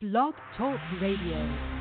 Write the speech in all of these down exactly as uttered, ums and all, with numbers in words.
Blog Talk Radio.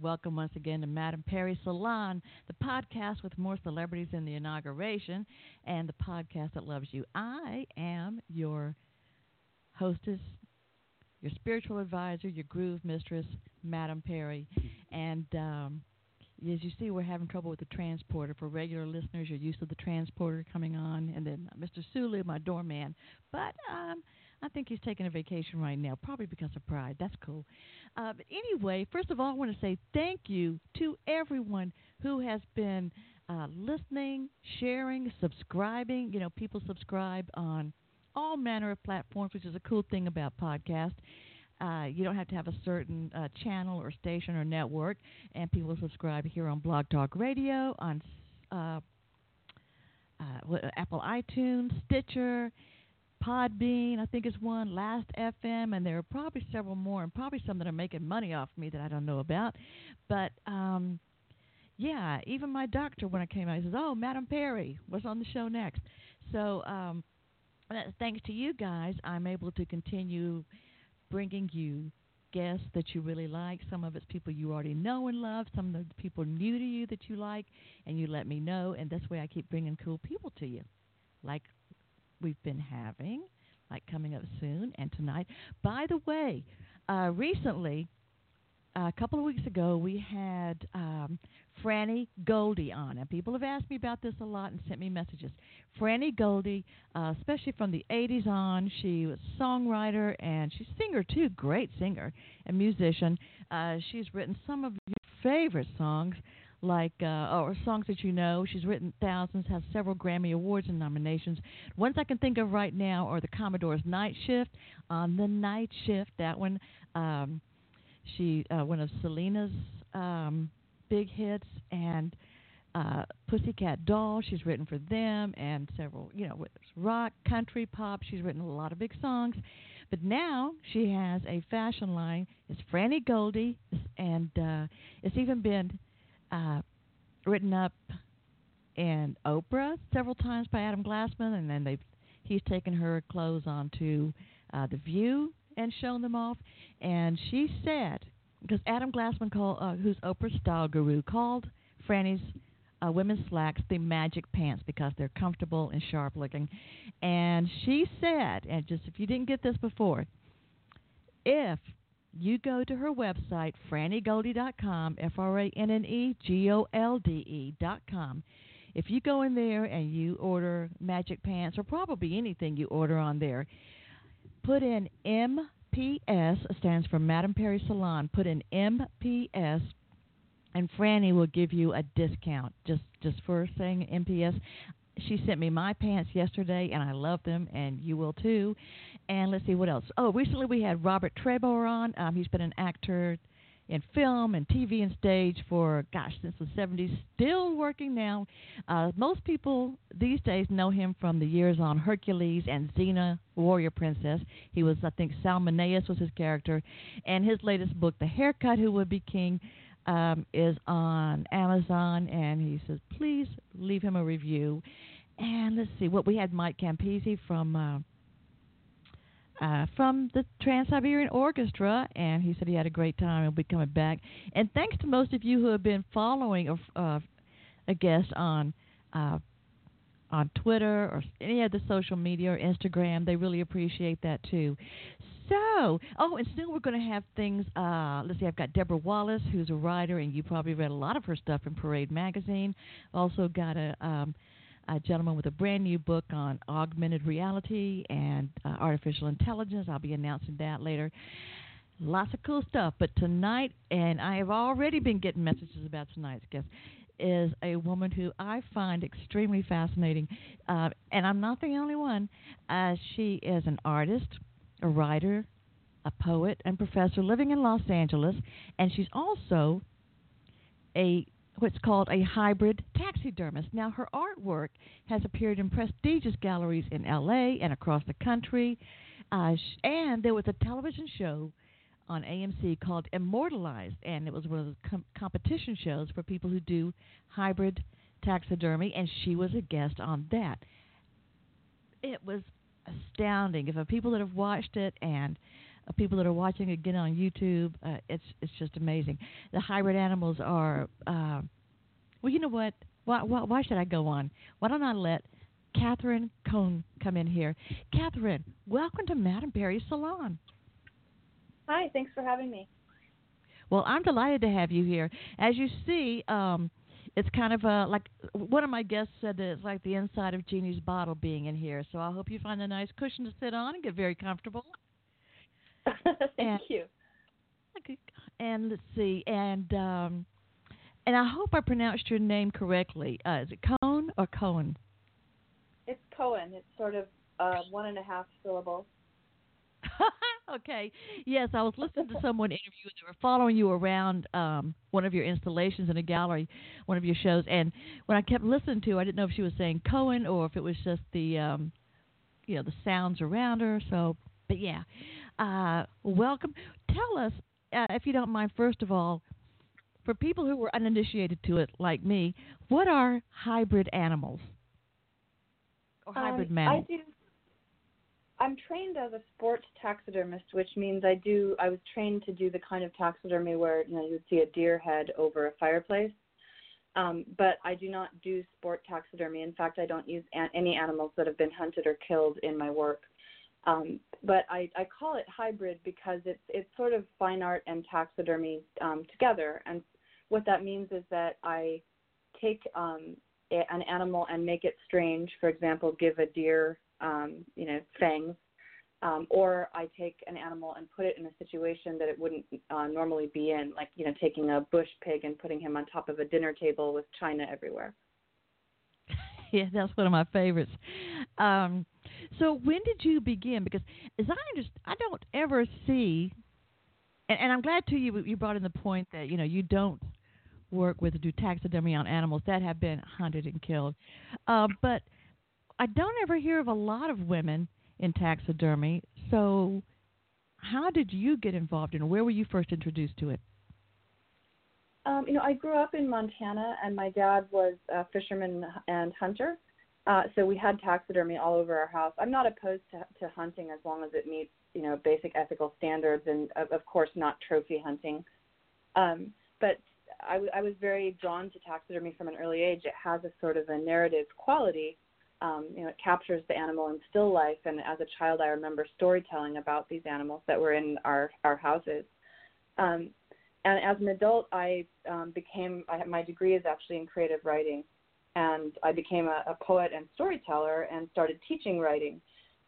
Welcome once again to Madame Perry's Salon, the podcast with more celebrities in the inauguration and the podcast that loves you. I am your hostess, your spiritual advisor, your groove mistress, Madame Perry. And um, as you see, we're having trouble with the transporter. For regular listeners, you're used to the transporter coming on, and then Mister Sulu, my doorman. But um I think he's taking a vacation right now, probably because of Pride. That's cool. Uh, but anyway, first of all, I want to say thank you to everyone who has been uh, listening, sharing, subscribing. You know, people subscribe on all manner of platforms, which is a cool thing about podcasts. Uh, you don't have to have a certain uh, channel or station or network, and people subscribe here on Blog Talk Radio, on uh, uh, Apple iTunes, Stitcher, Podbean, I think is one, Last F M, and there are probably several more, and probably some that are making money off me that I don't know about. But, um, yeah, even my doctor, when I came out, he says, oh, Madame Perry, what's on the show next? So um, thanks to you guys, I'm able to continue bringing you guests that you really like. Some of it's people you already know and love, some of the people new to you that you like, and you let me know, and that's why I keep bringing cool people to you, like we've been having, like coming up soon and tonight. By the way, uh, recently, uh, a couple of weeks ago, we had um, Franne Golde on, and people have asked me about this a lot and sent me messages. Franne Golde, uh, especially from the eighties on, she was a songwriter and she's a singer too, great singer and musician. Uh, she's written some of your favorite songs, like uh, or songs that you know. She's written thousands, has several Grammy Awards and nominations. Ones I can think of right now are the Commodores' Night Shift, on the Night Shift, that one. Um, she uh, one of Selena's um, big hits, and uh, Pussycat Dolls, she's written for them, and several, you know, rock, country, pop. She's written a lot of big songs. But now she has a fashion line. It's Franne Golde, and uh, it's even been Uh, written up in Oprah several times by Adam Glassman, and then they've he's taken her clothes on to uh, The View and shown them off. And she said, because Adam Glassman, called, uh, who's Oprah's style guru, called Franny's uh, women's slacks the magic pants because they're comfortable and sharp looking. And she said, and just if you didn't get this before, if you go to her website, franne golde dot com, F R A N N E G O L D E dot com. If you go in there and you order magic pants, or probably anything you order on there, put in M P S, stands for Madame Perry Salon, put in M P S, and Franny will give you a discount just, just for saying M P S. She sent me my pants yesterday, and I love them, and you will too. And let's see what else. Oh, recently we had Robert Trebor on. Um, he's been an actor in film and T V and stage for, gosh, since the seventies, still working now. Uh, most people these days know him from the years on Hercules and Xena, Warrior Princess. He was, I think, Salmaneus was his character. And his latest book, The Haircut, Who Would Be King, Um, is on Amazon, and he says, please leave him a review. And let's see, what we had Mike Campisi from uh, uh, from the Trans-Siberian Orchestra, and he said he had a great time and will be coming back. And thanks to most of you who have been following a, uh, a guest on uh, on Twitter or any other social media or Instagram. They really appreciate that, too. So, oh, and soon we're going to have things, uh, let's see, I've got Deborah Wallace, who's a writer, and you probably read a lot of her stuff in Parade Magazine. Also got a, um, a gentleman with a brand-new book on augmented reality and uh, artificial intelligence. I'll be announcing that later. Lots of cool stuff. But tonight, and I have already been getting messages about tonight's guest, is a woman who I find extremely fascinating, uh, and I'm not the only one. Uh, she is an artist, a writer, a poet, and professor living in Los Angeles, and she's also a what's called a hybrid taxidermist. Now, her artwork has appeared in prestigious galleries in L A and across the country, uh, sh- and there was a television show on A M C called Immortalized, and it was one of the com- competition shows for people who do hybrid taxidermy, and she was a guest on that. It was astounding. If uh, people that have watched it and uh, people that are watching it again on YouTube, uh, it's it's just amazing. The hybrid animals are, uh, well, you know what? Why, why, why should I go on? Why don't I let Catherine Coan come in here? Catherine, welcome to Madame Perry's Salon. Hi, thanks for having me. Well, I'm delighted to have you here. As you see, um, it's kind of uh, like one of my guests said that it's like the inside of Jeannie's bottle being in here. So I hope you find a nice cushion to sit on and get very comfortable. Thank and, you. Okay, and let's see. And um, and I hope I pronounced your name correctly. Uh, is it Coan or Coan? It's Coan. It's sort of uh, one and a half syllables. Okay. Yes, I was listening to someone interview, and they were following you around um, one of your installations in a gallery, one of your shows. And when I kept listening to her, I didn't know if she was saying Coan or if it was just the, um, you know, the sounds around her. So, but yeah, uh, welcome. Tell us, uh, if you don't mind, first of all, for people who were uninitiated to it, like me, what are hybrid animals or hybrid um, mammals? I do. I'm trained as a sports taxidermist, which means I do. I was trained to do the kind of taxidermy where, you know, you'd see a deer head over a fireplace. Um, but I do not do sport taxidermy. In fact, I don't use an, any animals that have been hunted or killed in my work. Um, but I, I call it hybrid because it's it's sort of fine art and taxidermy um, together. And what that means is that I take um, a, an animal and make it strange. For example, give a deer Um, you know, fangs, um, or I take an animal and put it in a situation that it wouldn't uh, normally be in, like, you know, taking a bush pig and putting him on top of a dinner table with china everywhere. Yeah, that's one of my favorites. Um, so when did you begin? Because as I understand, I don't ever see, and, and I'm glad too you, you brought in the point that, you know, you don't work with do taxidermy on animals that have been hunted and killed, uh, but I don't ever hear of a lot of women in taxidermy, so how did you get involved and where were you first introduced to it? Um, you know, I grew up in Montana, and my dad was a fisherman and hunter, uh, so we had taxidermy all over our house. I'm not opposed to, to hunting as long as it meets, you know, basic ethical standards and, of course, not trophy hunting. Um, but I, w- I was very drawn to taxidermy from an early age. It has a sort of a narrative quality. Um, you know, it captures the animal in still life, and as a child I remember storytelling about these animals that were in our, our houses. Um, and as an adult, I um, became, I, my degree is actually in creative writing, and I became a, a poet and storyteller and started teaching writing.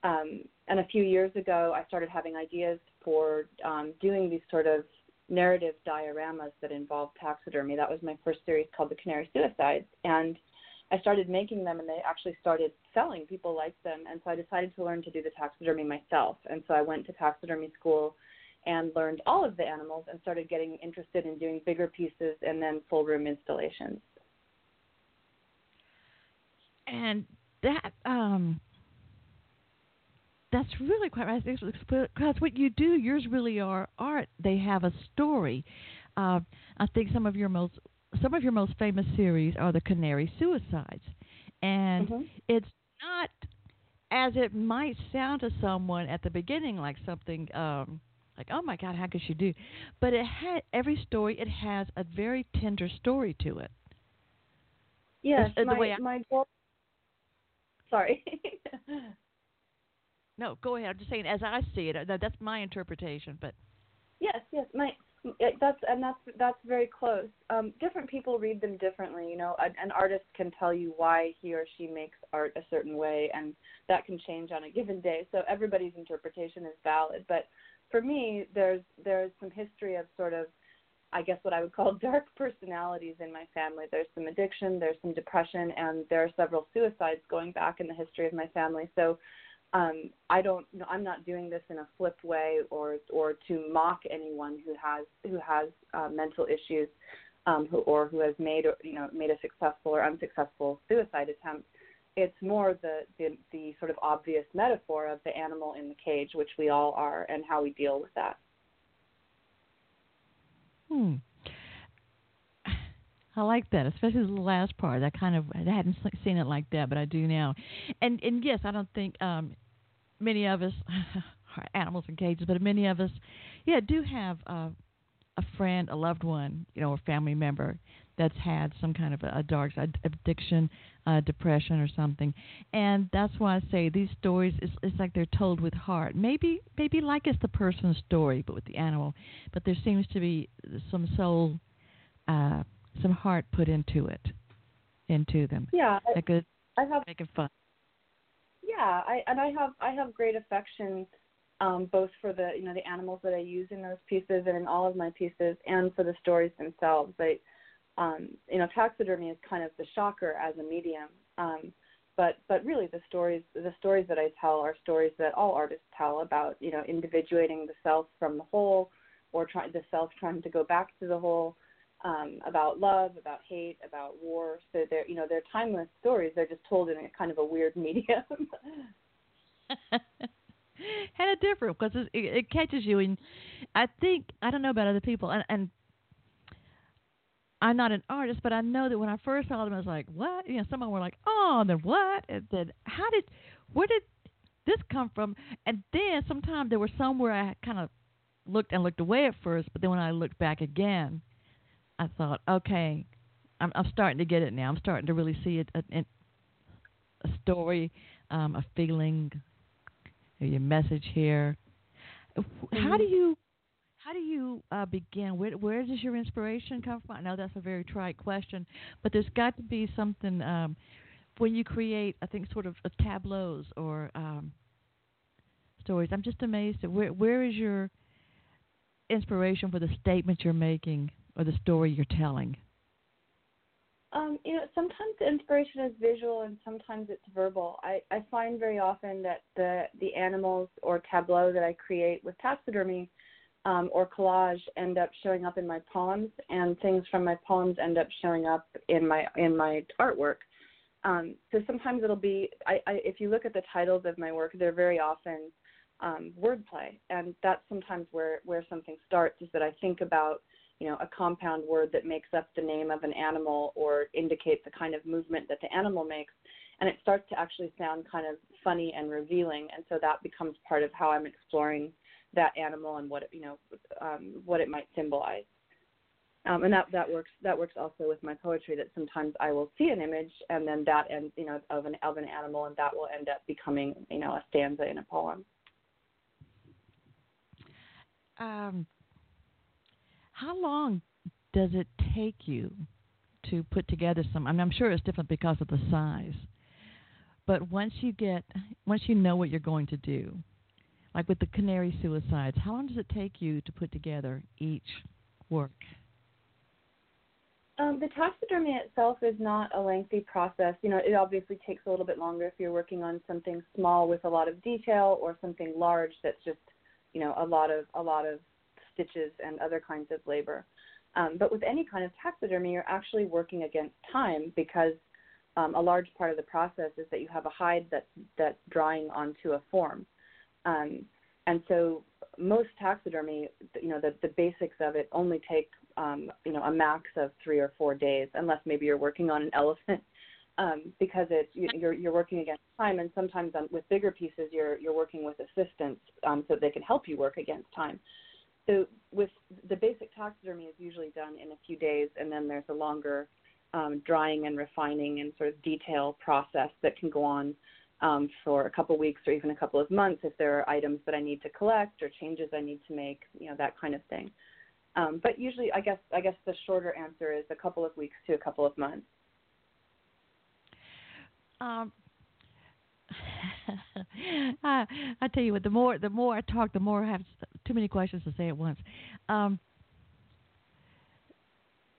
Um, and a few years ago, I started having ideas for um, doing these sort of narrative dioramas that involve taxidermy. That was my first series called The Canary Suicides, and I started making them, and they actually started selling. People liked them, and so I decided to learn to do the taxidermy myself. And so I went to taxidermy school and learned all of the animals and started getting interested in doing bigger pieces and then full room installations. And that um, that's really quite nice, because what you do, yours really are art. They have a story. Uh, I think some of your most Some of your most famous series are The Canary Suicides, and mm-hmm. It's not as it might sound to someone at the beginning, like something um, like, oh, my God, how could she do? But it had every story. It has a very tender story to it. Yes. Uh, my, the way I, my goal, sorry. No, go ahead. I'm just saying, as I see it, that, that's my interpretation. But Yes, yes, my It, that's and that's that's very close. Um, different people read them differently. You know, an, an artist can tell you why he or she makes art a certain way, and that can change on a given day. So everybody's interpretation is valid. But for me, there's there's some history of sort of I guess what I would call dark personalities in my family. There's some addiction, there's some depression, and there are several suicides going back in the history of my family. So um, I don't, I'm not doing this in a flip way or or to mock anyone who has who has uh, mental issues, um, who or who has made you know made a successful or unsuccessful suicide attempt. It's more the, the the sort of obvious metaphor of the animal in the cage, which we all are, and how we deal with that. Hmm. I like that, especially the last part. I kind of I hadn't seen it like that, but I do now. And and yes, I don't think um, many of us are animals in cages, but many of us, yeah, do have uh, a friend, a loved one, you know, a family member that's had some kind of a, a dark addiction, uh, depression or something. And that's why I say these stories, it's, it's like they're told with heart. Maybe maybe like it's the person's story, but with the animal. But there seems to be some soul, uh, some heart put into it, into them. Yeah. I, that could I have, make it fun. Yeah, I, and I have I have great affection Um, both for the you know the animals that I use in those pieces and in all of my pieces, and for the stories themselves. I, um, you know, taxidermy is kind of the shocker as a medium, um, but but really the stories the stories that I tell are stories that all artists tell about you know individuating the self from the whole, or trying the self trying to go back to the whole, um, about love, about hate, about war. So they're you know they're timeless stories. They're just told in a kind of a weird medium. Kind of different because it, it catches you, and I think I don't know about other people, and, and I'm not an artist, but I know that when I first saw them, I was like, "What?" You know, someone were like, "Oh, and then what?" And then how did, where did this come from? And then sometimes there were some where I kind of looked and looked away at first, but then when I looked back again, I thought, "Okay, I'm, I'm starting to get it now. I'm starting to really see it, a, a story, um, a feeling." Your message here. How do you, how do you uh, begin? Where, where does your inspiration come from? I know that's a very trite question, but there's got to be something um, when you create. I think sort of uh, tableaus or um, stories. I'm just amazed at where where is your inspiration for the statement you're making or the story you're telling? Um, you know, sometimes the inspiration is visual and sometimes it's verbal. I, I find very often that the, the animals or tableau that I create with taxidermy um, or collage end up showing up in my poems, and things from my poems end up showing up in my in my artwork. Um, so sometimes it'll be, I, I, if you look at the titles of my work, they're very often um, wordplay, and that's sometimes where, where something starts, is that I think about you know, a compound word that makes up the name of an animal or indicates the kind of movement that the animal makes, and it starts to actually sound kind of funny and revealing, and so that becomes part of how I'm exploring that animal and what it, you know, um, what it might symbolize. Um, and that, that works that works also with my poetry, that sometimes I will see an image and then that and you know of an of an animal, and that will end up becoming you know a stanza in a poem. Um. How long does it take you to put together some? I mean, I'm sure it's different because of the size. But once you get, once you know what you're going to do, like with the Canary Suicides, how long does it take you to put together each work? Um, the taxidermy itself is not a lengthy process. You know, it obviously takes a little bit longer if you're working on something small with a lot of detail, or something large that's just, you know, a lot of a lot of. stitches and other kinds of labor. Um, but with any kind of taxidermy, you're actually working against time, because um, a large part of the process is that you have a hide that's, that's drying onto a form. Um, and so most taxidermy, you know, the, the basics of it only take, um, you know, a max of three or four days, unless maybe you're working on an elephant, um, because it's, you're, you're working against time. And sometimes on, with bigger pieces, you're, you're working with assistants um, so they can help you work against time. So with the basic taxidermy is usually done in a few days, and then there's a longer um, drying and refining and sort of detail process that can go on um, for a couple weeks or even a couple of months if there are items that I need to collect or changes I need to make, you know, that kind of thing. Um, but usually, I guess, I guess the shorter answer is a couple of weeks to a couple of months. Um. I, I tell you what, the more the more I talk, the more I have too many questions to say at once. Um,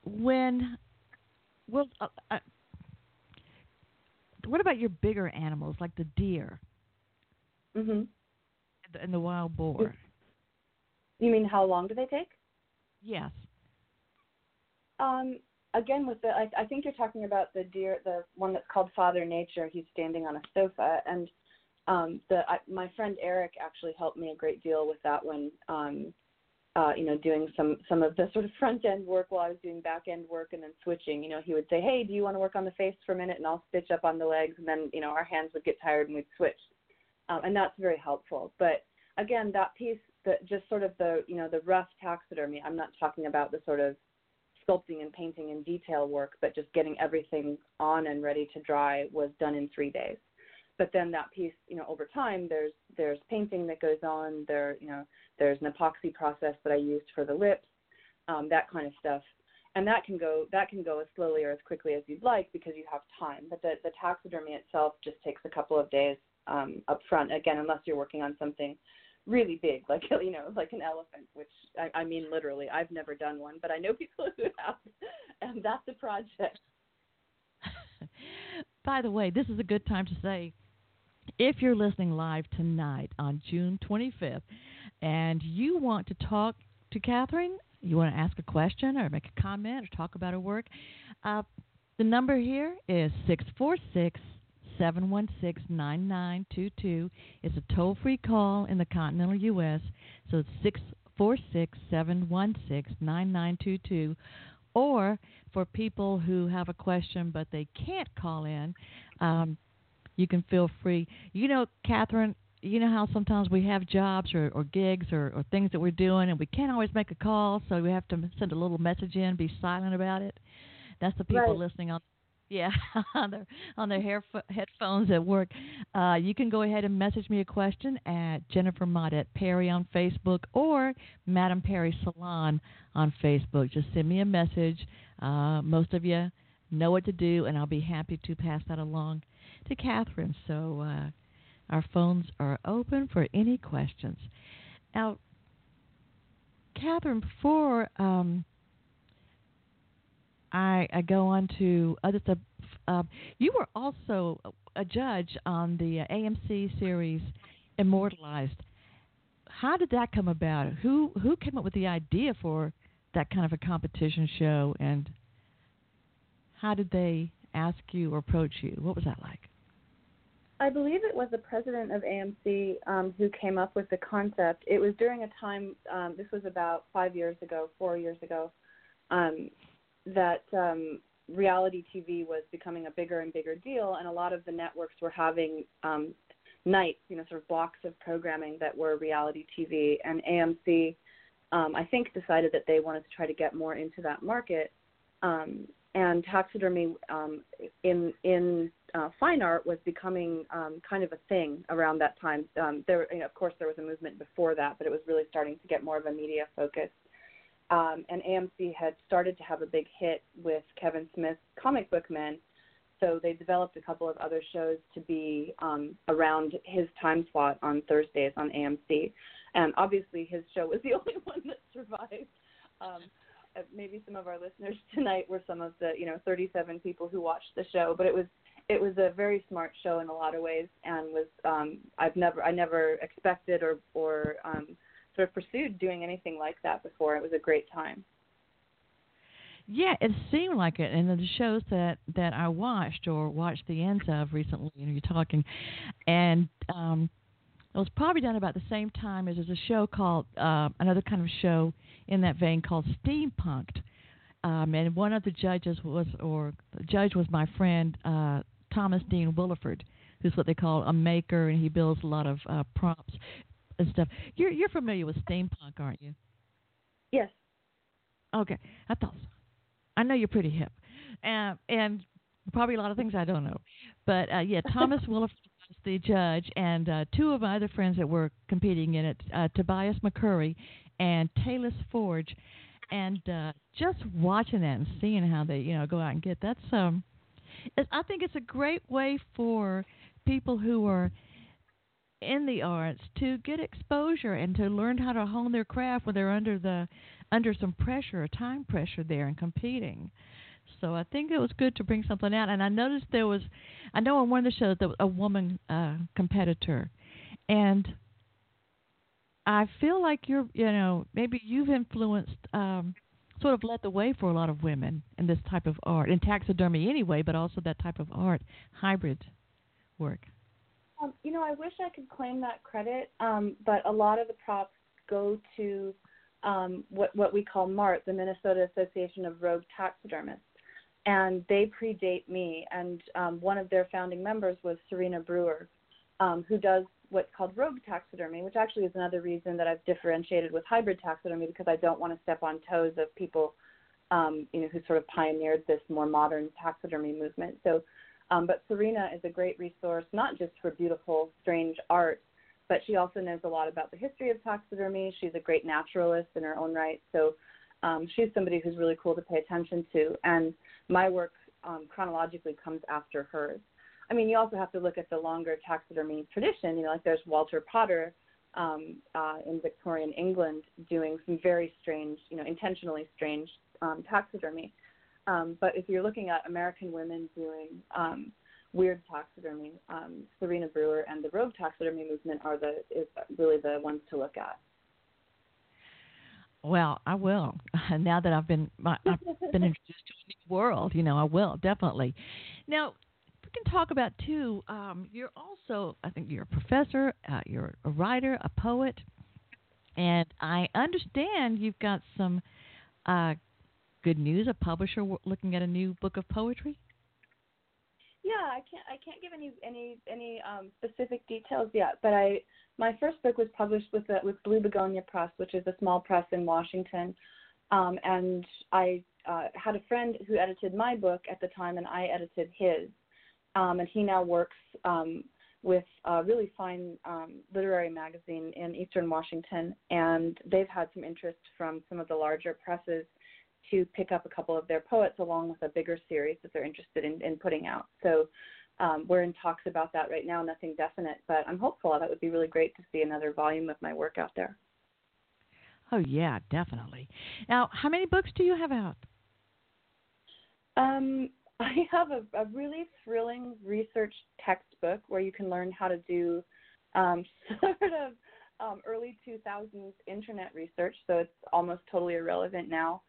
when, well, uh, uh, what about your bigger animals like the deer mm-hmm. and, the, and the wild boar? You mean how long do they take? Yes. Um. Again, with the, I, I think you're talking about the deer, the one that's called Father Nature. He's standing on a sofa, and um, the I, my friend Eric actually helped me a great deal with that one. Um, uh, you know, doing some some of the sort of front end work while I was doing back end work, and then switching. You know, he would say, "Hey, do you want to work on the face for a minute?" And I'll stitch up on the legs, and then you know our hands would get tired, and we'd switch. Um, and that's very helpful. But again, that piece, the, just sort of the you know the rough taxidermy. I'm not talking about the sort of sculpting and painting and detail work, but just getting everything on and ready to dry was done in three days. But then that piece, you know, over time, there's there's painting that goes on. There, you know, there's an epoxy process that I used for the lips, um, that kind of stuff, and that can go that can go as slowly or as quickly as you'd like because you have time. But the, the taxidermy itself just takes a couple of days um, up front. Again, unless you're working on something really big, like, you know, like an elephant, which I, I mean, literally, I've never done one, but I know people who have, and that's a project. By the way, this is a good time to say, if you're listening live tonight on June twenty-fifth, and you want to talk to Catherine, you want to ask a question or make a comment or talk about her work, uh, the number here is six four six, six four six seven one six, nine nine two two. It's a toll-free call in the continental U S, so it's six four six, seven one six, nine nine two two. Or for people who have a question but they can't call in, um, you can feel free. You know, Catherine, you know how sometimes we have jobs or, or gigs or, or things that we're doing and we can't always make a call, so we have to send a little message in, be silent about it. That's the people right. listening on Yeah, on their, on their hair f- headphones at work. Uh, you can go ahead and message me a question at Jennifer Maudette Perry on Facebook or Madame Perry's Salon on Facebook. Just send me a message. Uh, most of you know what to do, and I'll be happy to pass that along to Catherine. So uh, our phones are open for any questions. Now, Catherine, before... Um, I, I go on to other stuff. Uh, you were also a judge on the A M C series Immortalized. How did that come about? Who who came up with the idea for that kind of a competition show, and how did they ask you or approach you? What was that like? I believe it was the president of A M C um, who came up with the concept. It was during a time, um, this was about five years ago, four years ago, um that um, reality T V was becoming a bigger and bigger deal, and a lot of the networks were having um, nights, you know, sort of blocks of programming that were reality T V, and A M C, um, I think, decided that they wanted to try to get more into that market, um, and taxidermy um, in in uh, fine art was becoming um, kind of a thing around that time. Um, there, you know, of course, there was a movement before that, but it was really starting to get more of a media focus. Um, and A M C had started to have a big hit with Kevin Smith's Comic Book Men, so they developed a couple of other shows to be um, around his time slot on Thursdays on A M C. And obviously his show was the only one that survived. Um, maybe some of our listeners tonight were some of the, you know, thirty-seven people who watched the show, but it was it was a very smart show in a lot of ways, and was um, I've never I never expected or or um, sort of pursued doing anything like that before. It was a great time. Yeah, it seemed like it. And the shows that, that I watched or watched the ends of recently, you know, you're talking, and um, it was probably done about the same time as there's a show called, uh, another kind of show in that vein called Steampunked. Um, and one of the judges was, or the judge was my friend, uh, Thomas Dean Williford, who's what they call a maker, and he builds a lot of uh, prompts and stuff. You're you're familiar with steampunk, aren't you? Yes. Okay, I thought so. I know you're pretty hip, uh, and probably a lot of things I don't know. But uh, yeah, Thomas Williford was the judge, and uh, two of my other friends that were competing in it, uh, Tobias McCurry and Taylor's Forge, and uh, just watching that and seeing how they you know go out and get that's um, it, I think it's a great way for people who are in the arts to get exposure and to learn how to hone their craft when they're under the under some pressure, time pressure there, and competing. So I think it was good to bring something out. And I noticed there was, I know on one of the shows there was a woman uh, competitor, and I feel like you're, you know, maybe you've influenced, um, sort of led the way for a lot of women in this type of art, in taxidermy anyway, but also that type of art, hybrid work. Um, you know, I wish I could claim that credit, um, but a lot of the props go to um, what, what we call MART, the Minnesota Association of Rogue Taxidermists, and they predate me. And um, one of their founding members was Serena Brewer, um, who does what's called rogue taxidermy, which actually is another reason that I've differentiated with hybrid taxidermy, because I don't want to step on toes of people, um, you know, who sort of pioneered this more modern taxidermy movement. So, um, but Serena is a great resource, not just for beautiful, strange art, but she also knows a lot about the history of taxidermy. She's a great naturalist in her own right. So um, she's somebody who's really cool to pay attention to. And my work um, chronologically comes after hers. I mean, you also have to look at the longer taxidermy tradition. You know, like there's Walter Potter um, uh, in Victorian England doing some very strange, you know, intentionally strange um, taxidermy. Um, but if you're looking at American women doing um, weird taxidermy, um, Serena Brewer and the rogue taxidermy movement are the is really the ones to look at. Well, I will. Now that I've been my, I've been introduced to a new world, you know, I will definitely. Now, we can talk about, too, um, you're also, I think you're a professor, uh, you're a writer, a poet, and I understand you've got some uh, good news, a publisher w- looking at a new book of poetry? Yeah, I can't I can't give any any, any um, specific details yet, but I my first book was published with a, with Blue Begonia Press, which is a small press in Washington, um, and I uh, had a friend who edited my book at the time, and I edited his. Um, and he now works um, with a really fine um, literary magazine in Eastern Washington, and they've had some interest from some of the larger presses to pick up a couple of their poets along with a bigger series that they're interested in, in putting out. So um, we're in talks about that right now, nothing definite, but I'm hopeful. That would be really great to see another volume of my work out there. Oh, yeah, definitely. Now, how many books do you have out? Um. I have a, a really thrilling research textbook where you can learn how to do um, sort of um, early two thousands internet research, so it's almost totally irrelevant now.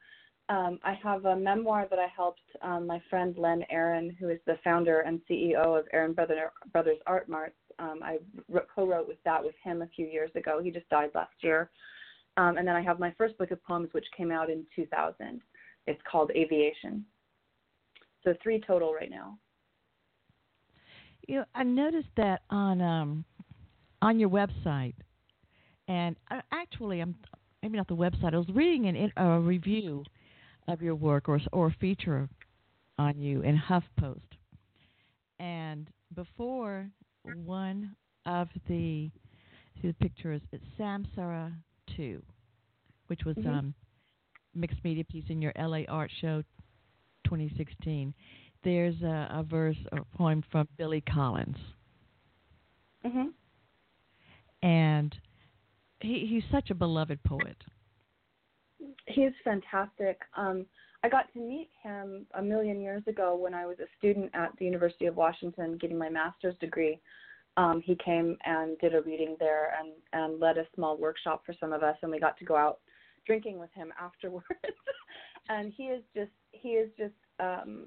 Um, I have a memoir that I helped um, my friend Len Aaron, who is the founder and C E O of Aaron Brother, Brothers Art Marts. Um, I co-wrote with that with him a few years ago. He just died last year. Um, and then I have my first book of poems, which came out in two thousand. It's called Aviation. So three total right now. You know, I noticed that on um, on your website, and I, actually, I'm maybe not the website. I was reading an, a review of your work or or a feature on you in HuffPost, and before one of the, see the pictures, it's Samsara two, which was mm-hmm. um mixed media piece in your L A art show twenty sixteen, there's a, a verse or poem from Billy Collins. Mm-hmm. And he, he's such a beloved poet. He's fantastic. Um, I got to meet him a million years ago when I was a student at the University of Washington getting my master's degree. Um, he came and did a reading there and, and led a small workshop for some of us, and we got to go out drinking with him afterwards. And he is just he is just um,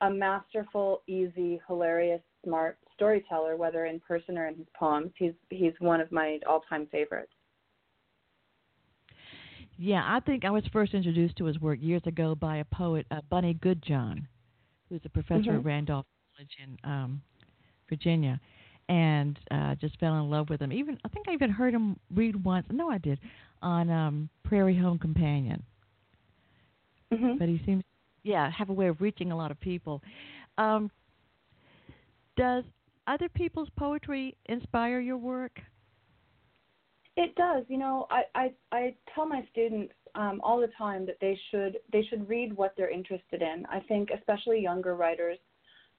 a masterful, easy, hilarious, smart storyteller, whether in person or in his poems. He's he's one of my all-time favorites. Yeah, I think I was first introduced to his work years ago by a poet, uh, Bunny Goodjohn, who's a professor mm-hmm. at Randolph College in um, Virginia, and uh, just fell in love with him. Even I think I even heard him read once. No, I did on um, Prairie Home Companion. Mm-hmm. But he seems, yeah, have a way of reaching a lot of people. Um, does other people's poetry inspire your work? It does. You know, I I, I tell my students um, all the time that they should they should read what they're interested in. I think especially younger writers,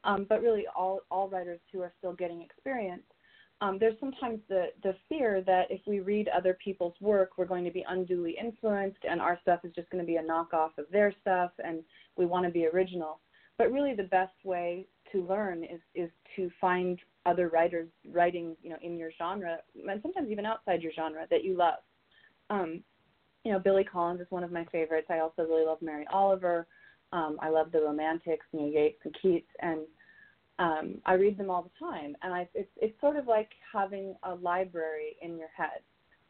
um, but really all all writers who are still getting experience um, there's sometimes the, the fear that if we read other people's work, we're going to be unduly influenced and our stuff is just going to be a knockoff of their stuff and we want to be original. But really the best way to learn is, is to find other writers writing, you know, in your genre, and sometimes even outside your genre that you love. Um, you know, Billy Collins is one of my favorites. I also really love Mary Oliver. Um, I love the Romantics, you know, Yeats and Keats, and um, I read them all the time. And I, it's, it's sort of like having a library in your head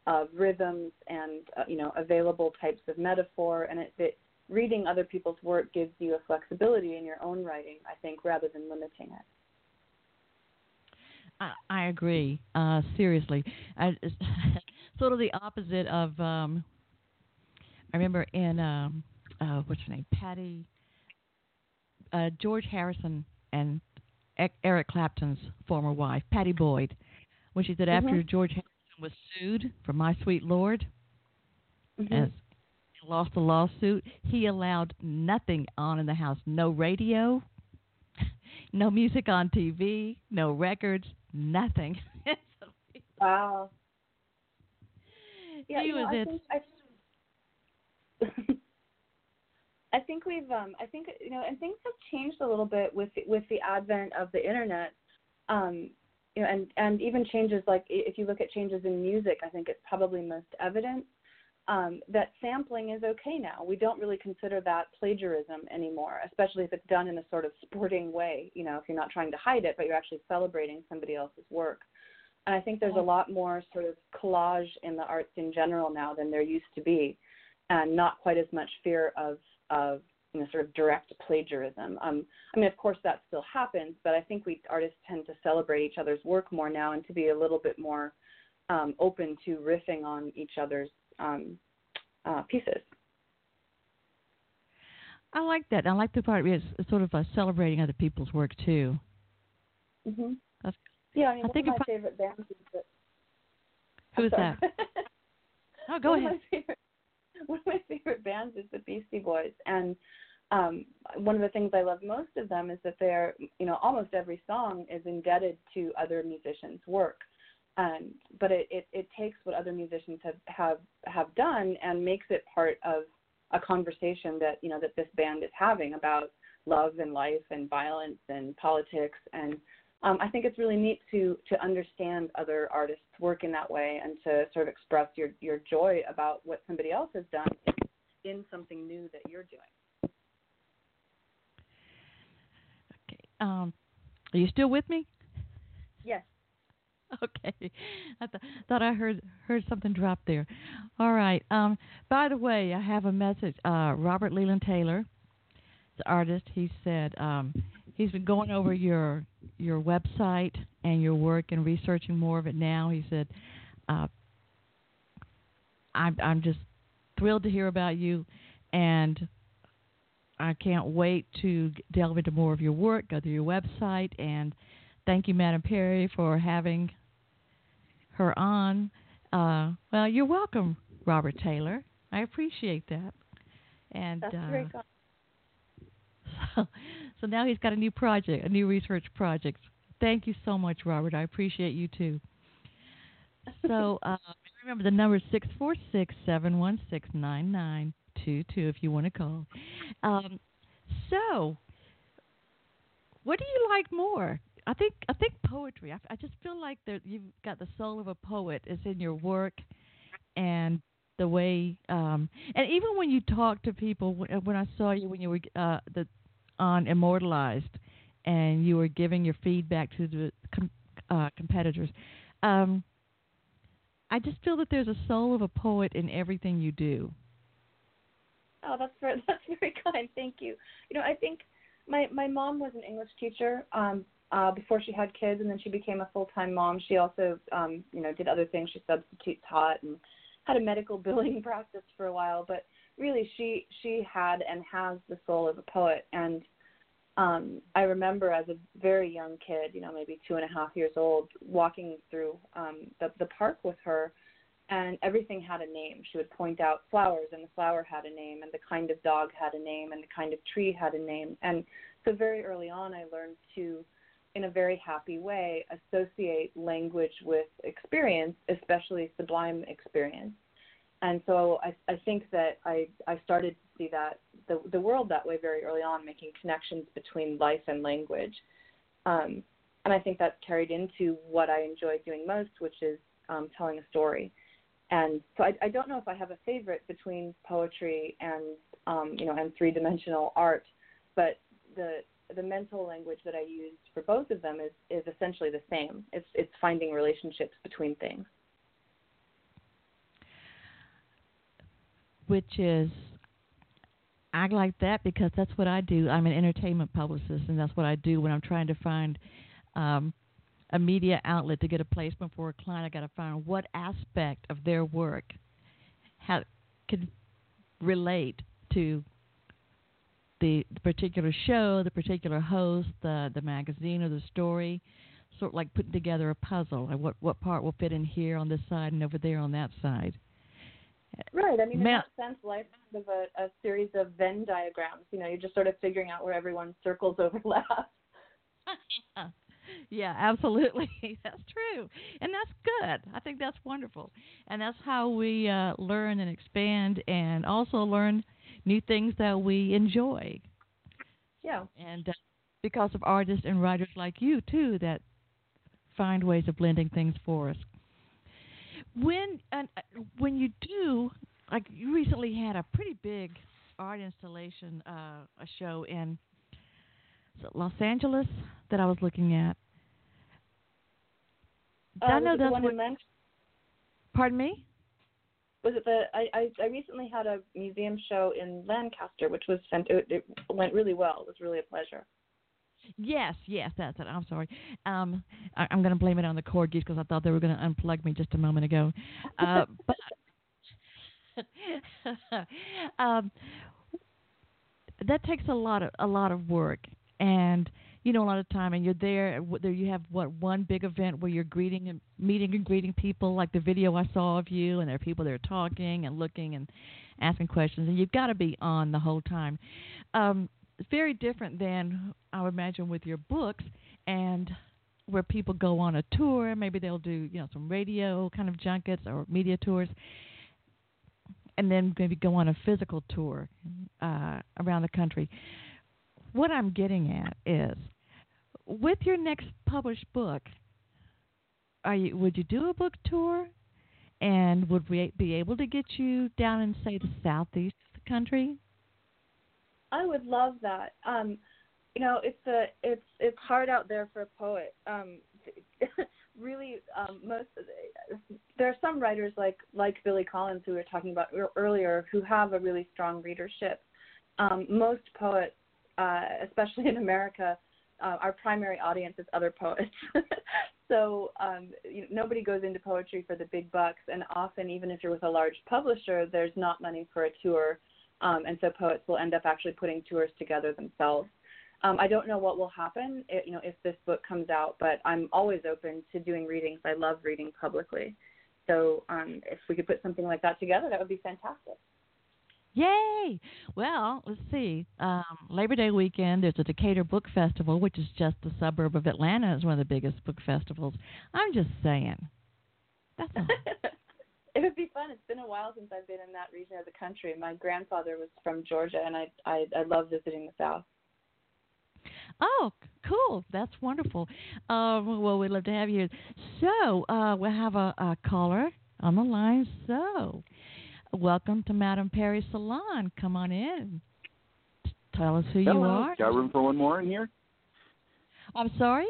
of rhythms and, uh, you know, available types of metaphor. And it, it, reading other people's work gives you a flexibility in your own writing, I think, rather than limiting it. I, I agree, uh, seriously. I, sort of the opposite of, um, I remember in... Um, Uh, what's her name? Patty, uh, George Harrison and e- Eric Clapton's former wife, Patty Boyd, when she said mm-hmm. after George Harrison was sued for My Sweet Lord, mm-hmm. as he lost the lawsuit, he allowed nothing on in the house, no radio, no music on T V, no records, nothing. Wow. Yeah, he you know, was I it. Think I think I think we've, um, I think, you know, and things have changed a little bit with the, with the advent of the internet, um, you know, and, and even changes like if you look at changes in music, I think it's probably most evident um, that sampling is okay now. We don't really consider that plagiarism anymore, especially if it's done in a sort of sporting way, you know, if you're not trying to hide it, but you're actually celebrating somebody else's work. And I think there's a lot more sort of collage in the arts in general now than there used to be, and not quite as much fear of, of you know, sort of direct plagiarism. Um, I mean, of course, that still happens, but I think we artists tend to celebrate each other's work more now and to be a little bit more um, open to riffing on each other's um, uh, pieces. I like that. I like the part where it's sort of uh, celebrating other people's work, too. Mm-hmm. That's, yeah, I mean, I one think of my probably... favorite bands is that... Who's that? Oh, go ahead. One of my favorite bands is the Beastie Boys, and um, one of the things I love most of them is that they're, you know, almost every song is indebted to other musicians' work, and but it, it, it takes what other musicians have, have have done and makes it part of a conversation that, you know, that this band is having about love and life and violence and politics, and um, I think it's really neat to to understand other artists' work in that way and to sort of express your, your joy about what somebody else has done in something new that you're doing. Okay. Um, are you still with me? Yes. Okay. I th- thought I heard heard something drop there. All right. Um, by the way, I have a message. Uh, Robert Leland Taylor, the artist, he said... Um, He's been going over your your website and your work and researching more of it now. He said, uh, I'm, I'm just thrilled to hear about you, and I can't wait to delve into more of your work, go through your website, and thank you, Madame Perry, for having her on. Uh, well, you're welcome, Robert Taylor. I appreciate that. And that's very good. So, so now he's got a new project, a new research project. Thank you so much, Robert. I appreciate you, too. So uh, remember, the number is six four six, seven one six, nine nine two two if you want to call. Um, so what do you like more? I think I think poetry. I, I just feel like there, you've got the soul of a poet. It's in your work and the way, um, and even when you talk to people, when I saw you when you were uh, the, on Immortalized, and you were giving your feedback to the com- uh, competitors, um, I just feel that there's a soul of a poet in everything you do. Oh, that's very, that's very kind. Thank you. You know, I think my, my mom was an English teacher um, uh, before she had kids, and then she became a full-time mom. She also, um, you know, did other things. She substitute taught and had a medical billing practice for a while, but really she she had and has the soul of a poet. And um, I remember as a very young kid, you know, maybe two and a half years old, walking through um, the, the park with her, and everything had a name. She would point out flowers, and the flower had a name, and the kind of dog had a name, and the kind of tree had a name. And so very early on I learned to in a very happy way, associate language with experience, especially sublime experience. And so I, I think that I, I started to see that the, the world that way very early on, making connections between life and language. Um, and I think that's carried into what I enjoy doing most, which is um, telling a story. And so I, I don't know if I have a favorite between poetry and, um, you know, and three-dimensional art, but the the mental language that I use for both of them is, is essentially the same. It's it's finding relationships between things. Which is, I like that because that's what I do. I'm an entertainment publicist, and that's what I do when I'm trying to find um, a media outlet to get a placement for a client. I got to find what aspect of their work how, can relate to the, the particular show, the particular host, the the magazine, or the story. Sort of like putting together a puzzle, and what what part will fit in here on this side and over there on that side. Right. I mean, in that sense, life is a, a series of Venn diagrams. You know, you're just sort of figuring out where everyone's circles overlap. Yeah, absolutely. That's true. And that's good. I think that's wonderful. And that's how we uh, learn and expand and also learn new things that we enjoy. Yeah. And uh, because of artists and writers like you, too, that find ways of blending things for us. When uh, when you do, like you recently had a pretty big art installation, uh, a show in Los Angeles that I was looking at. Uh, I know that's what, pardon me? Was it the? I, I I recently had a museum show in Lancaster, which was it, it went really well. It was really a pleasure. Yes, yes, that's it. I'm sorry. Um, I, I'm going to blame it on the corgis because I thought they were going to unplug me just a moment ago. Uh, but um, that takes a lot of a lot of work, and you know, a lot of time. And you're there. There you have what one big event where you're greeting and meeting and greeting people, like the video I saw of you, and there are people that are talking and looking and asking questions, and you've got to be on the whole time. Um, It's very different than I would imagine with your books and where people go on a tour. Maybe they'll do, you know, some radio kind of junkets or media tours and then maybe go on a physical tour uh, around the country. What I'm getting at is with your next published book, are you would you do a book tour and would we be able to get you down in, say, the southeast of the country? I would love that. Um, you know, it's a, it's it's hard out there for a poet. Um, really, um, most of the, there are some writers like like Billy Collins who we were talking about earlier who have a really strong readership. Um, most poets, uh, especially in America, uh, our primary audience is other poets. So um, you know, nobody goes into poetry for the big bucks, and often even if you're with a large publisher, there's not money for a tour. Um, and so poets will end up actually putting tours together themselves. Um, I don't know what will happen, it, you know, if this book comes out, but I'm always open to doing readings. I love reading publicly. So um, if we could put something like that together, that would be fantastic. Yay! Well, let's see. Um, Labor Day weekend, there's a Decatur Book Festival, which is just the suburb of Atlanta. It's one of the biggest book festivals. I'm just saying. That's all. It would be fun. It's been a while since I've been in that region of the country. My grandfather was from Georgia, and I I, I love visiting the South. Oh, cool. That's wonderful. Um, well, we'd love to have you. So uh, we have a, a caller on the line. So welcome to Madame Perry's Salon. Come on in. Tell us who Hello. You are. Got room for one more in here? I'm sorry?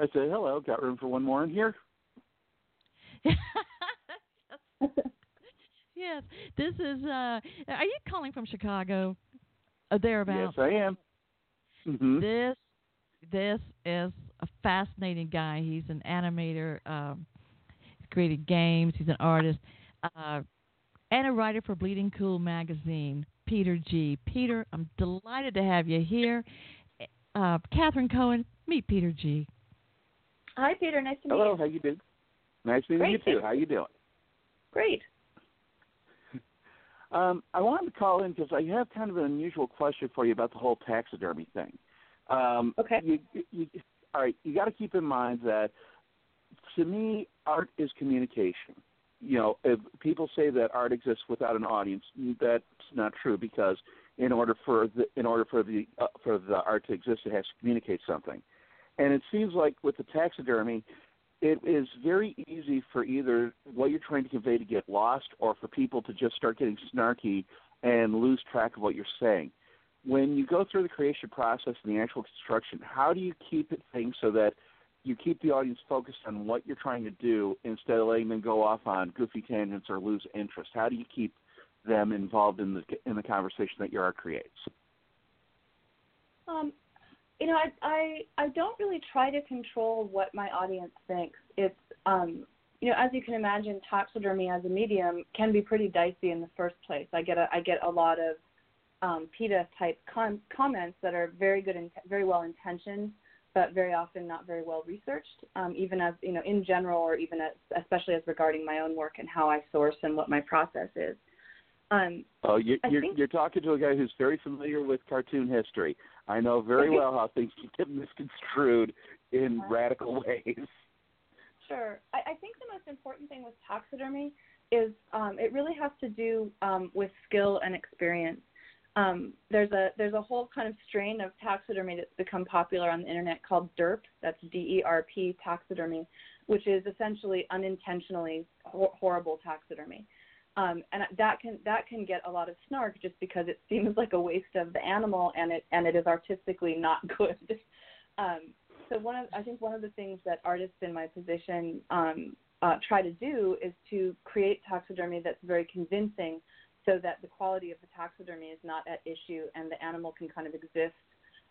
I said, hello. Got room for one more in here? Yes, this is, uh, are you calling from Chicago or thereabouts? Yes, I am. Mm-hmm. This this is a fascinating guy. He's an animator, um, he's created games, he's an artist, uh, and a writer for Bleeding Cool magazine, Peter G. Peter, I'm delighted to have you here. Uh, Catherine Coan, meet Peter G. Hi, Peter. Nice to meet Hello, you. Hello, how you doing? Nice meeting Great. You, too. How you doing? Great. Um, I wanted to call in because I have kind of an unusual question for you about the whole taxidermy thing. Um, okay. You, you, all right. You got to keep in mind that, to me, art is communication. You know, if people say that art exists without an audience, that's not true, because in order for the, in order for the uh, for the art to exist, it has to communicate something. And it seems like with the taxidermy, it is very easy for either what you're trying to convey to get lost, or for people to just start getting snarky and lose track of what you're saying. When you go through the creation process and the actual construction, how do you keep it things so that you keep the audience focused on what you're trying to do instead of letting them go off on goofy tangents or lose interest? How do you keep them involved in the in the conversation that your art creates? Um, you know, I, I I don't really try to control what my audience thinks. It's um, you know, as you can imagine, taxidermy as a medium can be pretty dicey in the first place. I get a, I get a lot of um, PETA type com- comments that are very good and very well intentioned, but very often not very well researched, um, even as, you know, in general, or even as, especially as regarding my own work and how I source and what my process is. Um, oh, you're, you're, think... you're talking to a guy who's very familiar with cartoon history. I know very well how things can get misconstrued in uh, radical ways. Sure. I, I think the most important thing with taxidermy is um, it really has to do um, with skill and experience. Um, there's a there's a whole kind of strain of taxidermy that's become popular on the internet called derp. That's D E R P taxidermy, which is essentially unintentionally hor- horrible taxidermy, um, and that can that can get a lot of snark just because it seems like a waste of the animal, and it and it is artistically not good. um, so one of I think one of the things that artists in my position um, uh, try to do is to create taxidermy that's very convincing, so that the quality of the taxidermy is not at issue and the animal can kind of exist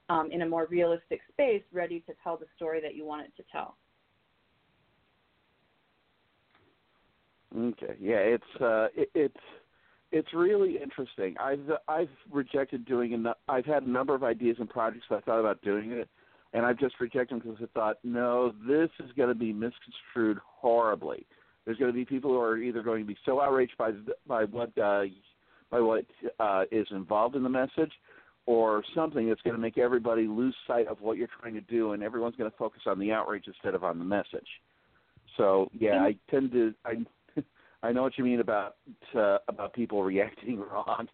um, in a more realistic space, ready to tell the story that you want it to tell. Okay, yeah, it's uh, it, it's it's really interesting. I've I've rejected doing enough. I've had a number of ideas and projects that I thought about doing it, and I've just rejected them because I thought, no, this is going to be misconstrued horribly. There's going to be people who are either going to be so outraged by by what uh, by what uh, is involved in the message, or something that's going to make everybody lose sight of what you're trying to do, and everyone's going to focus on the outrage instead of on the message. So yeah, I tend to I I know what you mean about uh, about people reacting wrong.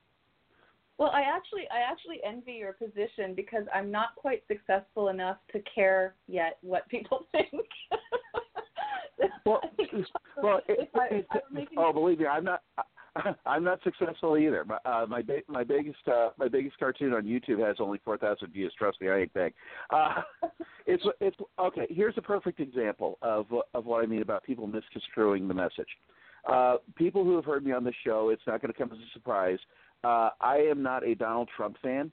Well, I actually I actually envy your position, because I'm not quite successful enough to care yet what people think. Well, well it, it, it, oh, believe me, I'm not. I'm not successful either. My uh, my, ba- my biggest uh, my biggest cartoon on YouTube has only four thousand views. Trust me, I ain't big. Uh, it's it's okay. Here's a perfect example of of what I mean about people misconstruing the message. Uh, people who have heard me on the show, it's not going to come as a surprise. Uh, I am not a Donald Trump fan.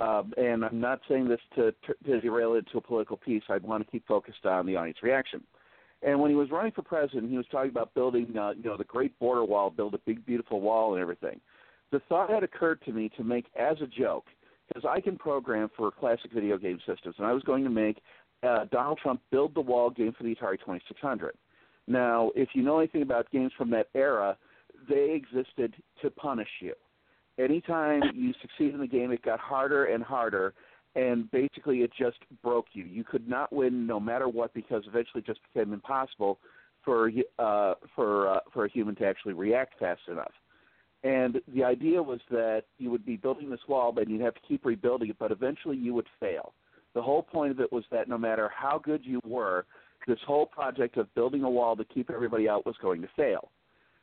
Um, and I'm not saying this to, to derail it to a political piece. I want to keep focused on the audience reaction. And when he was running for president, he was talking about building, uh, you know, the great border wall, build a big, beautiful wall and everything. The thought had occurred to me to make as a joke, because I can program for classic video game systems, and I was going to make uh, Donald Trump build the wall game for the Atari twenty-six hundred. Now, if you know anything about games from that era, they existed to punish you. Anytime you succeeded in the game, it got harder and harder, and basically it just broke you. You could not win no matter what, because eventually it just became impossible for uh, for uh, for a human to actually react fast enough. And the idea was that you would be building this wall, but you'd have to keep rebuilding it, but eventually you would fail. The whole point of it was that no matter how good you were, this whole project of building a wall to keep everybody out was going to fail.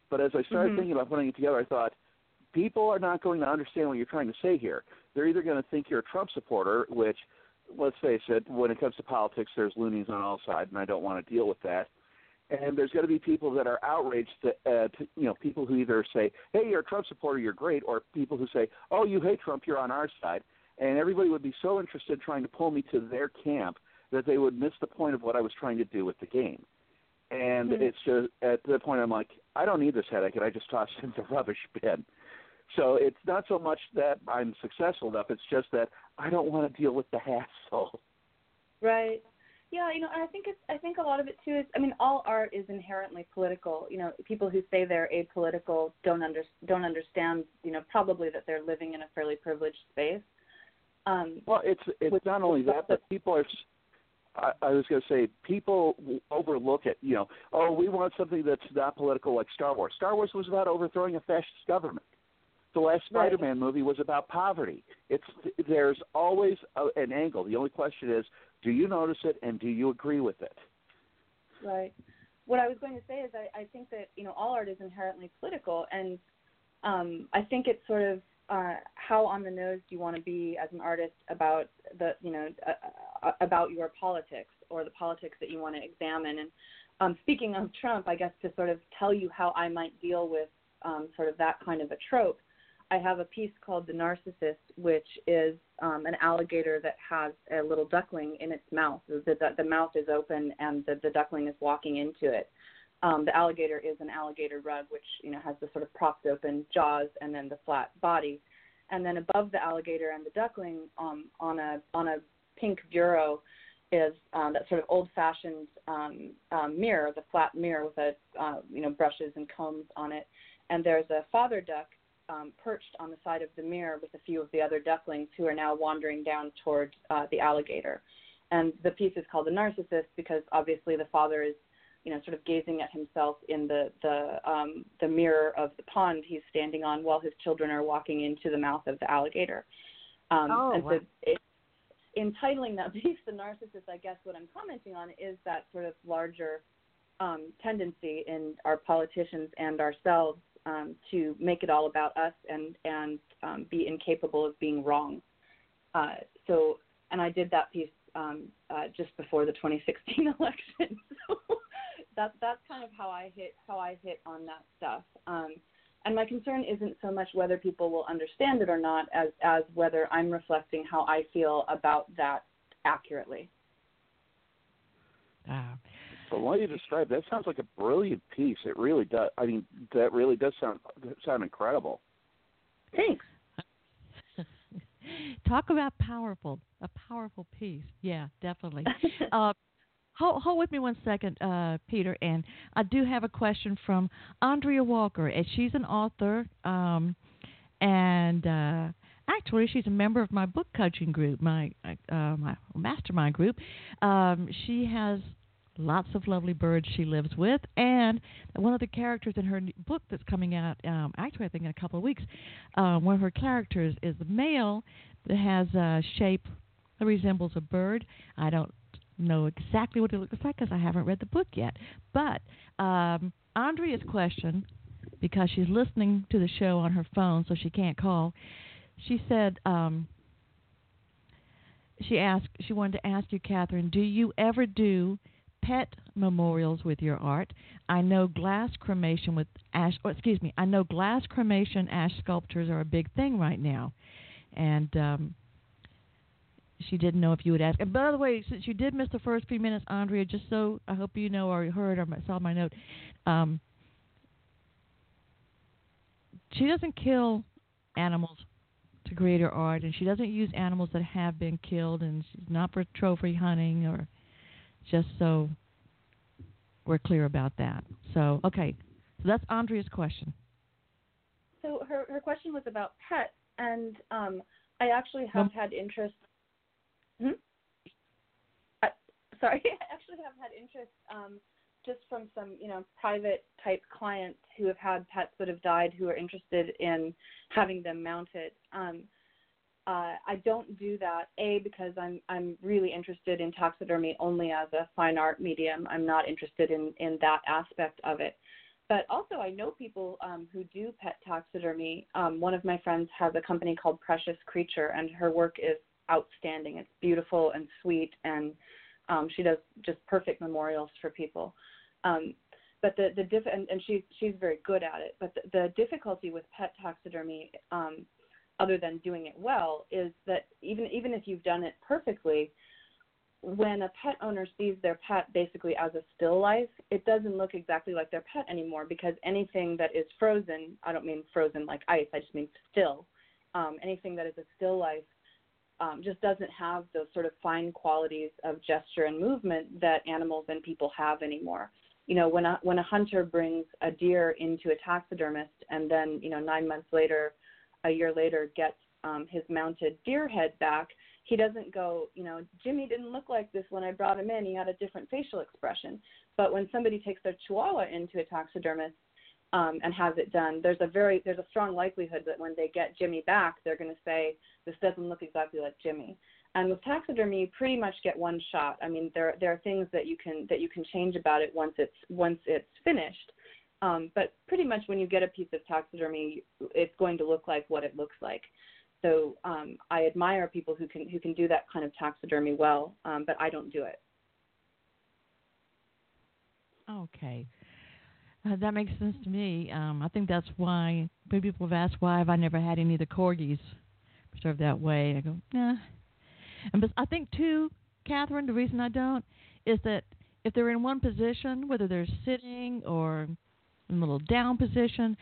But as I started mm-hmm. thinking about putting it together, I thought, people are not going to understand what you're trying to say here. They're either going to think you're a Trump supporter, which, let's face it, when it comes to politics, there's loonies on all sides, and I don't want to deal with that. And there's going to be people that are outraged, that, uh, to, you know, people who either say, hey, you're a Trump supporter, you're great, or people who say, oh, you hate Trump, you're on our side. And everybody would be so interested in trying to pull me to their camp that they would miss the point of what I was trying to do with the game. And mm-hmm. it's just, at the point I'm like, I don't need this headache, and I just toss it in the rubbish bin. So it's not so much that I'm successful enough, it's just that I don't want to deal with the hassle. Right. Yeah, you know, and I think it's, I think a lot of it, too, is, I mean, all art is inherently political. You know, people who say they're apolitical don't, under, don't understand, you know, probably that they're living in a fairly privileged space. Um, well, it's it's with, not only that, but people are. I, I was going to say people overlook it. You know, oh, we want something that's not political, like Star Wars. Star Wars was about overthrowing a fascist government. The last Spider-Man right. movie was about poverty. It's there's always a, an angle. The only question is, do you notice it and do you agree with it? Right. What I was going to say is I, I think that, you know, all art is inherently political, and um, I think it's sort of uh, how on the nose do you want to be as an artist about the, you know, uh, about your politics or the politics that you want to examine. And um, speaking of Trump, I guess to sort of tell you how I might deal with um, sort of that kind of a trope, I have a piece called The Narcissist, which is um, an alligator that has a little duckling in its mouth. The, the, the mouth is open, and the, the duckling is walking into it. Um, the alligator is an alligator rug, which, you know, has the sort of propped open jaws and then the flat body. And then above the alligator and the duckling um, on a on a pink bureau is um, that sort of old-fashioned um, um, mirror, the flat mirror with a, uh, you know, brushes and combs on it. And there's a father duck Um, perched on the side of the mirror with a few of the other ducklings who are now wandering down toward uh, the alligator. And the piece is called The Narcissist because obviously the father is, you know, sort of gazing at himself in the, the, um, the mirror of the pond he's standing on while his children are walking into the mouth of the alligator. Um, oh, and so wow. it, in titling that piece, The Narcissist, I guess what I'm commenting on is that sort of larger um, tendency in our politicians and ourselves Um, to make it all about us and, and um, be incapable of being wrong. Uh, so, and I did that piece um, uh, just before the twenty sixteen election. So that, that's kind of how I hit, how I hit on that stuff. Um, and my concern isn't so much whether people will understand it or not as, as whether I'm reflecting how I feel about that accurately. Wow. Uh. But what you described, that sounds like a brilliant piece. It really does. I mean, that really does sound sound incredible. Thanks. Talk about powerful, a powerful piece. Yeah, definitely. uh, hold, hold with me one second, uh, Peter. And I do have a question from Andrea Walker, and she's an author, um, and uh, actually she's a member of my book coaching group, my uh, my mastermind group. Um, she has lots of lovely birds she lives with, and one of the characters in her book that's coming out, um, actually I think in a couple of weeks, uh, one of her characters is the male that has a shape that resembles a bird. I don't know exactly what it looks like because I haven't read the book yet. But um, Andrea's question, because she's listening to the show on her phone so she can't call, she said... Um, she asked. She wanted to ask you, Catherine, do you ever do pet memorials with your art? I know glass cremation with ash, or excuse me, I know glass cremation ash sculptures are a big thing right now, and um, she didn't know if you would ask. And by the way, since you did miss the first few minutes, Andrea, just so I hope you know or heard or saw my note, um, she doesn't kill animals to create her art, and she doesn't use animals that have been killed, and she's not for trophy hunting or. Just so we're clear about that. So, okay. So that's Andrea's question. So her, her question was about pets, and um, I actually have had interest. Hmm? I, sorry, I actually have had interest um, just from some, you know, private type clients who have had pets that have died who are interested in having them mounted. Um, Uh, I don't do that, A, because I'm I'm really interested in taxidermy only as a fine art medium. I'm not interested in, in that aspect of it. But also I know people um, who do pet taxidermy. Um, one of my friends has a company called Precious Creature, and her work is outstanding. It's beautiful and sweet, and um, she does just perfect memorials for people. Um, but the, the diff- and, and she's, she's very good at it. But the, the difficulty with pet taxidermy um, other than doing it well, is that even even if you've done it perfectly, when a pet owner sees their pet basically as a still life, it doesn't look exactly like their pet anymore because anything that is frozen, I don't mean frozen like ice, I just mean still, um, anything that is a still life um, just doesn't have those sort of fine qualities of gesture and movement that animals and people have anymore. You know, when a, when a hunter brings a deer into a taxidermist and then, you know, nine months later, a year later, gets um, his mounted deer head back, he doesn't go, you know, Jimmy didn't look like this when I brought him in. He had a different facial expression. But when somebody takes their chihuahua into a taxidermist um, and has it done, there's a very there's a strong likelihood that when they get Jimmy back, they're going to say, this doesn't look exactly like Jimmy. And with taxidermy, you pretty much get one shot. I mean, there there are things that you can that you can change about it once it's once it's finished. Um, but pretty much when you get a piece of taxidermy, it's going to look like what it looks like. So um, I admire people who can who can do that kind of taxidermy well, um, but I don't do it. Okay. Uh, that makes sense to me. Um, I think that's why people have asked why have I never had any of the corgis preserved that way. I go, nah. And I think, too, Catherine, the reason I don't is that if they're in one position, whether they're sitting or in a little down position,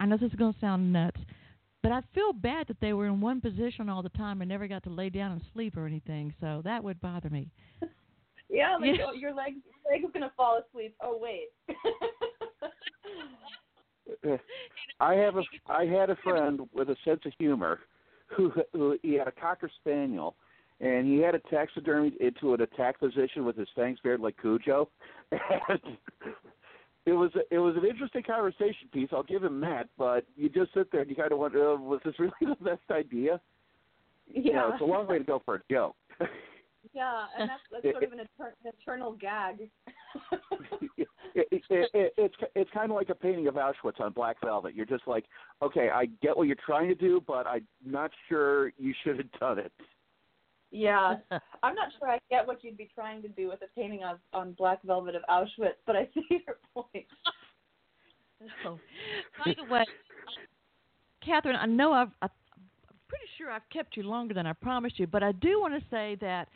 I know this is going to sound nuts, but I feel bad that they were in one position all the time and never got to lay down and sleep or anything, so that would bother me. Yeah, like, yeah. Oh, your leg's leg going to fall asleep. Oh, wait. I have a, I had a friend with a sense of humor. Who, who he had a cocker spaniel, and he had a taxidermy into an attack position with his fangs bared like Cujo. And it was it was an interesting conversation piece. I'll give him that, but you just sit there and you kind of wonder, oh, was this really the best idea? Yeah, you know, it's a long way to go for a joke. Yeah, and that's, that's it, sort of an etern- eternal gag. it, it, it, it, it's it's kind of like a painting of Auschwitz on black velvet. You're just like, okay, I get what you're trying to do, but I'm not sure you should have done it. Yeah, I'm not sure I get what you'd be trying to do with a painting of, on black velvet of Auschwitz, but I see your point. So, by the way, Catherine, I know I've, I've pretty sure I've kept you longer than I promised you, but I do want to say that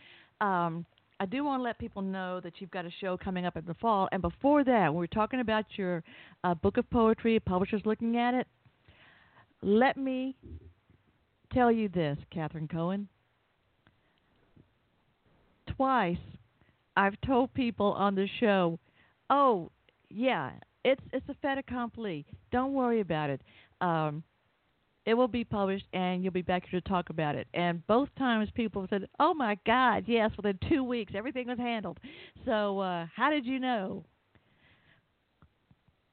um, I do want to let people know that you've got a show coming up in the fall. And before that, we were talking about your uh, book of poetry, Publishers Looking at It. Let me tell you this, Catherine Coan. Twice I've told people on the show, oh, yeah, it's it's a fait accompli. Don't worry about it. Um It will be published, and you'll be back here to talk about it. And both times people said, oh, my God, yes, within two weeks, everything was handled. So uh, how did you know?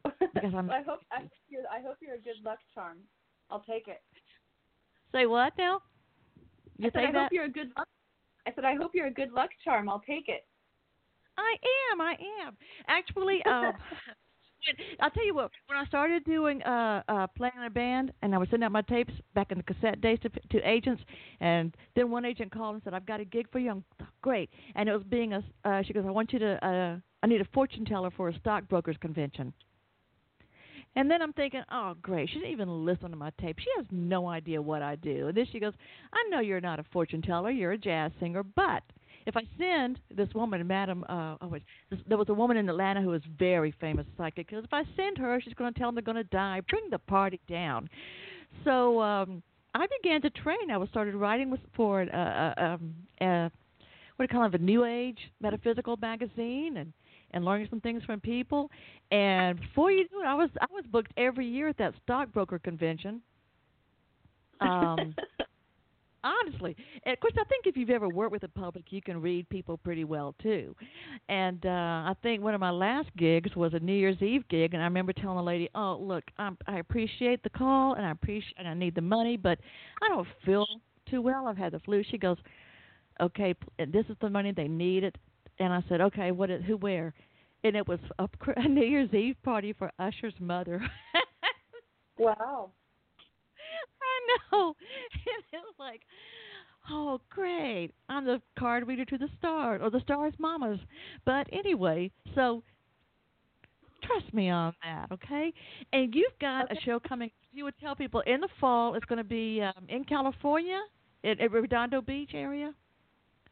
Because I'm I, hope, I, hope you're, I hope you're a good luck charm. I'll take it. Say what now? You I said, I that? hope you're a good luck I said, I hope you're a good luck charm. I'll take it. I am. I am. Actually, uh, I'll tell you what, when I started doing uh, uh, playing in a band, and I was sending out my tapes back in the cassette days to, to agents, and then one agent called and said, I've got a gig for you. I'm, great. And it was being a, uh, she goes, I want you to, uh, I need a fortune teller for a stockbroker's convention. And then I'm thinking, oh, great, she didn't even listen to my tape. She has no idea what I do. And then she goes, I know you're not a fortune teller, you're a jazz singer, but if I send this woman, Madame, uh, oh wait, this, there was a woman in Atlanta who was very famous psychic. Because if I send her, she's going to tell them they're going to die. Bring the party down. So um, I began to train. I was started writing with, for uh, uh, uh, uh, what do you call it, a New Age metaphysical magazine, and, and learning some things from people. And before you knew it, I was I was booked every year at that stockbroker convention. Um. Honestly, and of course, I think if you've ever worked with the public, you can read people pretty well, too. And uh, I think one of my last gigs was a New Year's Eve gig, and I remember telling the lady, oh, look, I'm, I appreciate the call, and I appreciate, and I need the money, but I don't feel too well. I've had the flu. She goes, okay, this is the money. They need it. And I said, okay, what? Is, who, where? And it was a, a New Year's Eve party for Usher's mother. Wow. I know. And it was like, oh, great. I'm the card reader to the star, or the star's mamas. But anyway, so trust me on that, okay? And you've got okay. a show coming. You would tell people in the fall it's going to be um, in California, in, in Redondo Beach area?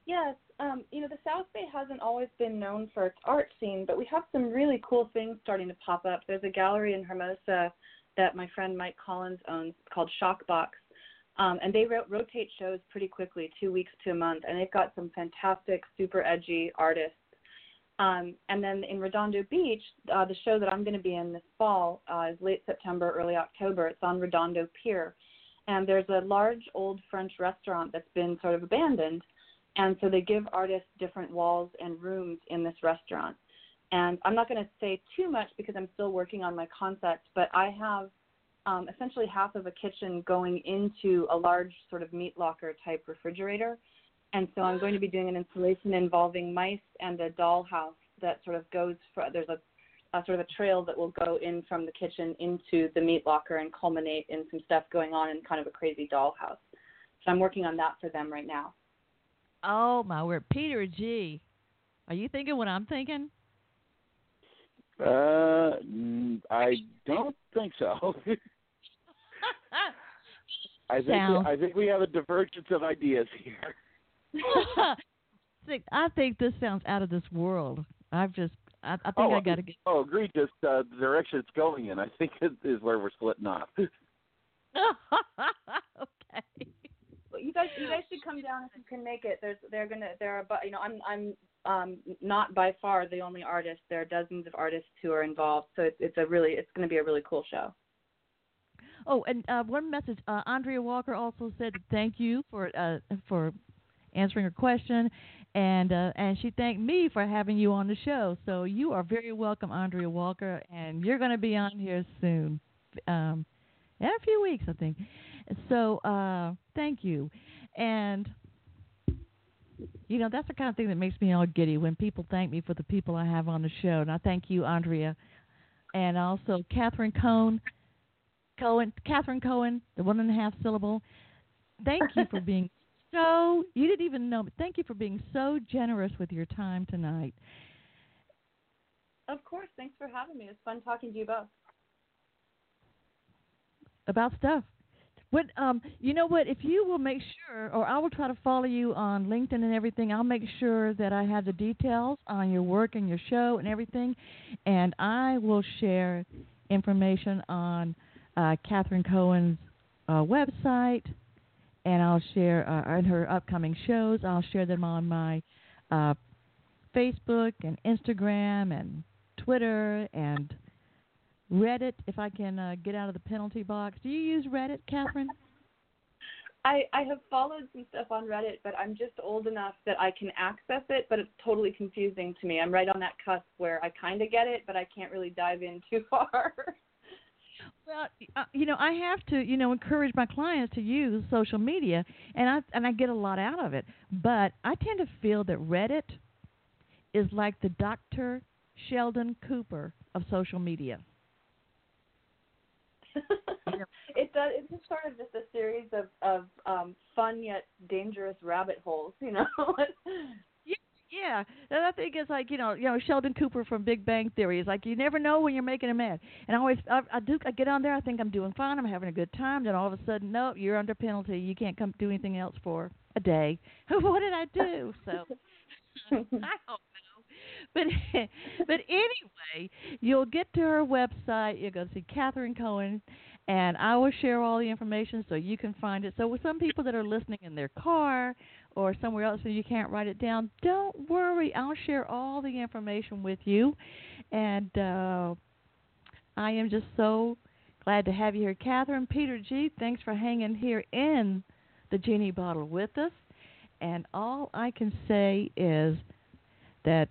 Yes. Um, you know, the South Bay hasn't always been known for its art scene, but we have some really cool things starting to pop up. There's a gallery in Hermosa that my friend Mike Collins owns called Shockbox, um, and they ro- rotate shows pretty quickly, two weeks to a month, and they've got some fantastic, super edgy artists. Um, and then in Redondo Beach, uh, the show that I'm going to be in this fall uh, is late September, early October. It's on Redondo Pier, And there's a large old French restaurant that's been sort of abandoned. And so they give artists different walls and rooms in this restaurant. And I'm not going to say too much because I'm still working on my concept, but I have um, essentially half of a kitchen going into a large sort of meat locker type refrigerator. And so I'm going to be doing an installation involving mice and a dollhouse that sort of goes for, there's a, a sort of a trail that will go in from the kitchen into the meat locker and culminate in some stuff going on in kind of a crazy dollhouse. So I'm working on that for them right now. Oh, my word. Peter G., are you thinking what I'm thinking? Uh, I don't think so. I think Down. I think we have a divergence of ideas here. I think this sounds out of this world. I've just, I, I think oh, I got to get. Oh, agreed. Just uh, the direction it's going in, I think, it is where we're splitting off. Okay. Well, you guys, you guys should come down if you can make it. There's, they're gonna, there are, you know, I'm, I'm. Um, not by far the only artist. There are dozens of artists who are involved, so it's, it's a really, it's going to be a really cool show. Oh, and uh, one message. Uh, Andrea Walker also said thank you for uh, for answering her question, and uh, and she thanked me for having you on the show. So you are very welcome, Andrea Walker, and you're going to be on here soon, um, in a few weeks, I think. So uh, thank you, and. You know, that's the kind of thing that makes me all giddy when people thank me for the people I have on the show. And I thank you, Andrea, and also Catherine Coan, Cohen, Catherine Coan, the one and a half syllable. Thank you for being so, you didn't even know, but thank you for being so generous with your time tonight. Of course. Thanks for having me. It's fun talking to you both. About stuff. What, um, you know what, if you will make sure, or I will try to follow you on LinkedIn and everything, I'll make sure that I have the details on your work and your show and everything, and I will share information on uh, Catherine Cohen's uh, website, and I'll share uh, in her upcoming shows. I'll share them on my uh, Facebook and Instagram and Twitter and Reddit, if I can uh, get out of the penalty box. Do you use Reddit, Catherine? I, I have followed some stuff on Reddit, but I'm just old enough that I can access it, but it's totally confusing to me. I'm right on that cusp where I kind of get it, but I can't really dive in too far. Well, uh, you know, I have to, you know, encourage my clients to use social media, and I and I get a lot out of it. But I tend to feel that Reddit is like the Doctor Sheldon Cooper of social media. It does. It's just sort of just a series of of um, fun yet dangerous rabbit holes, you know. yeah, yeah, and I think it's like you know, you know, Sheldon Cooper from Big Bang Theory is like you never know when you're making a mess. And I always, I, I do, I get on there. I think I'm doing fine. I'm having a good time. Then all of a sudden, no, you're under penalty. You can't come do anything else for a day. What did I do? So I don't know. But but anyway, you'll get to her website. You'll go see Catherine Coan, and I will share all the information so you can find it. So with some people that are listening in their car or somewhere else and you can't write it down, don't worry. I'll share all the information with you. And uh, I am just so glad to have you here, Catherine. Peter G., thanks for hanging here in the Jeannie bottle with us. And all I can say is that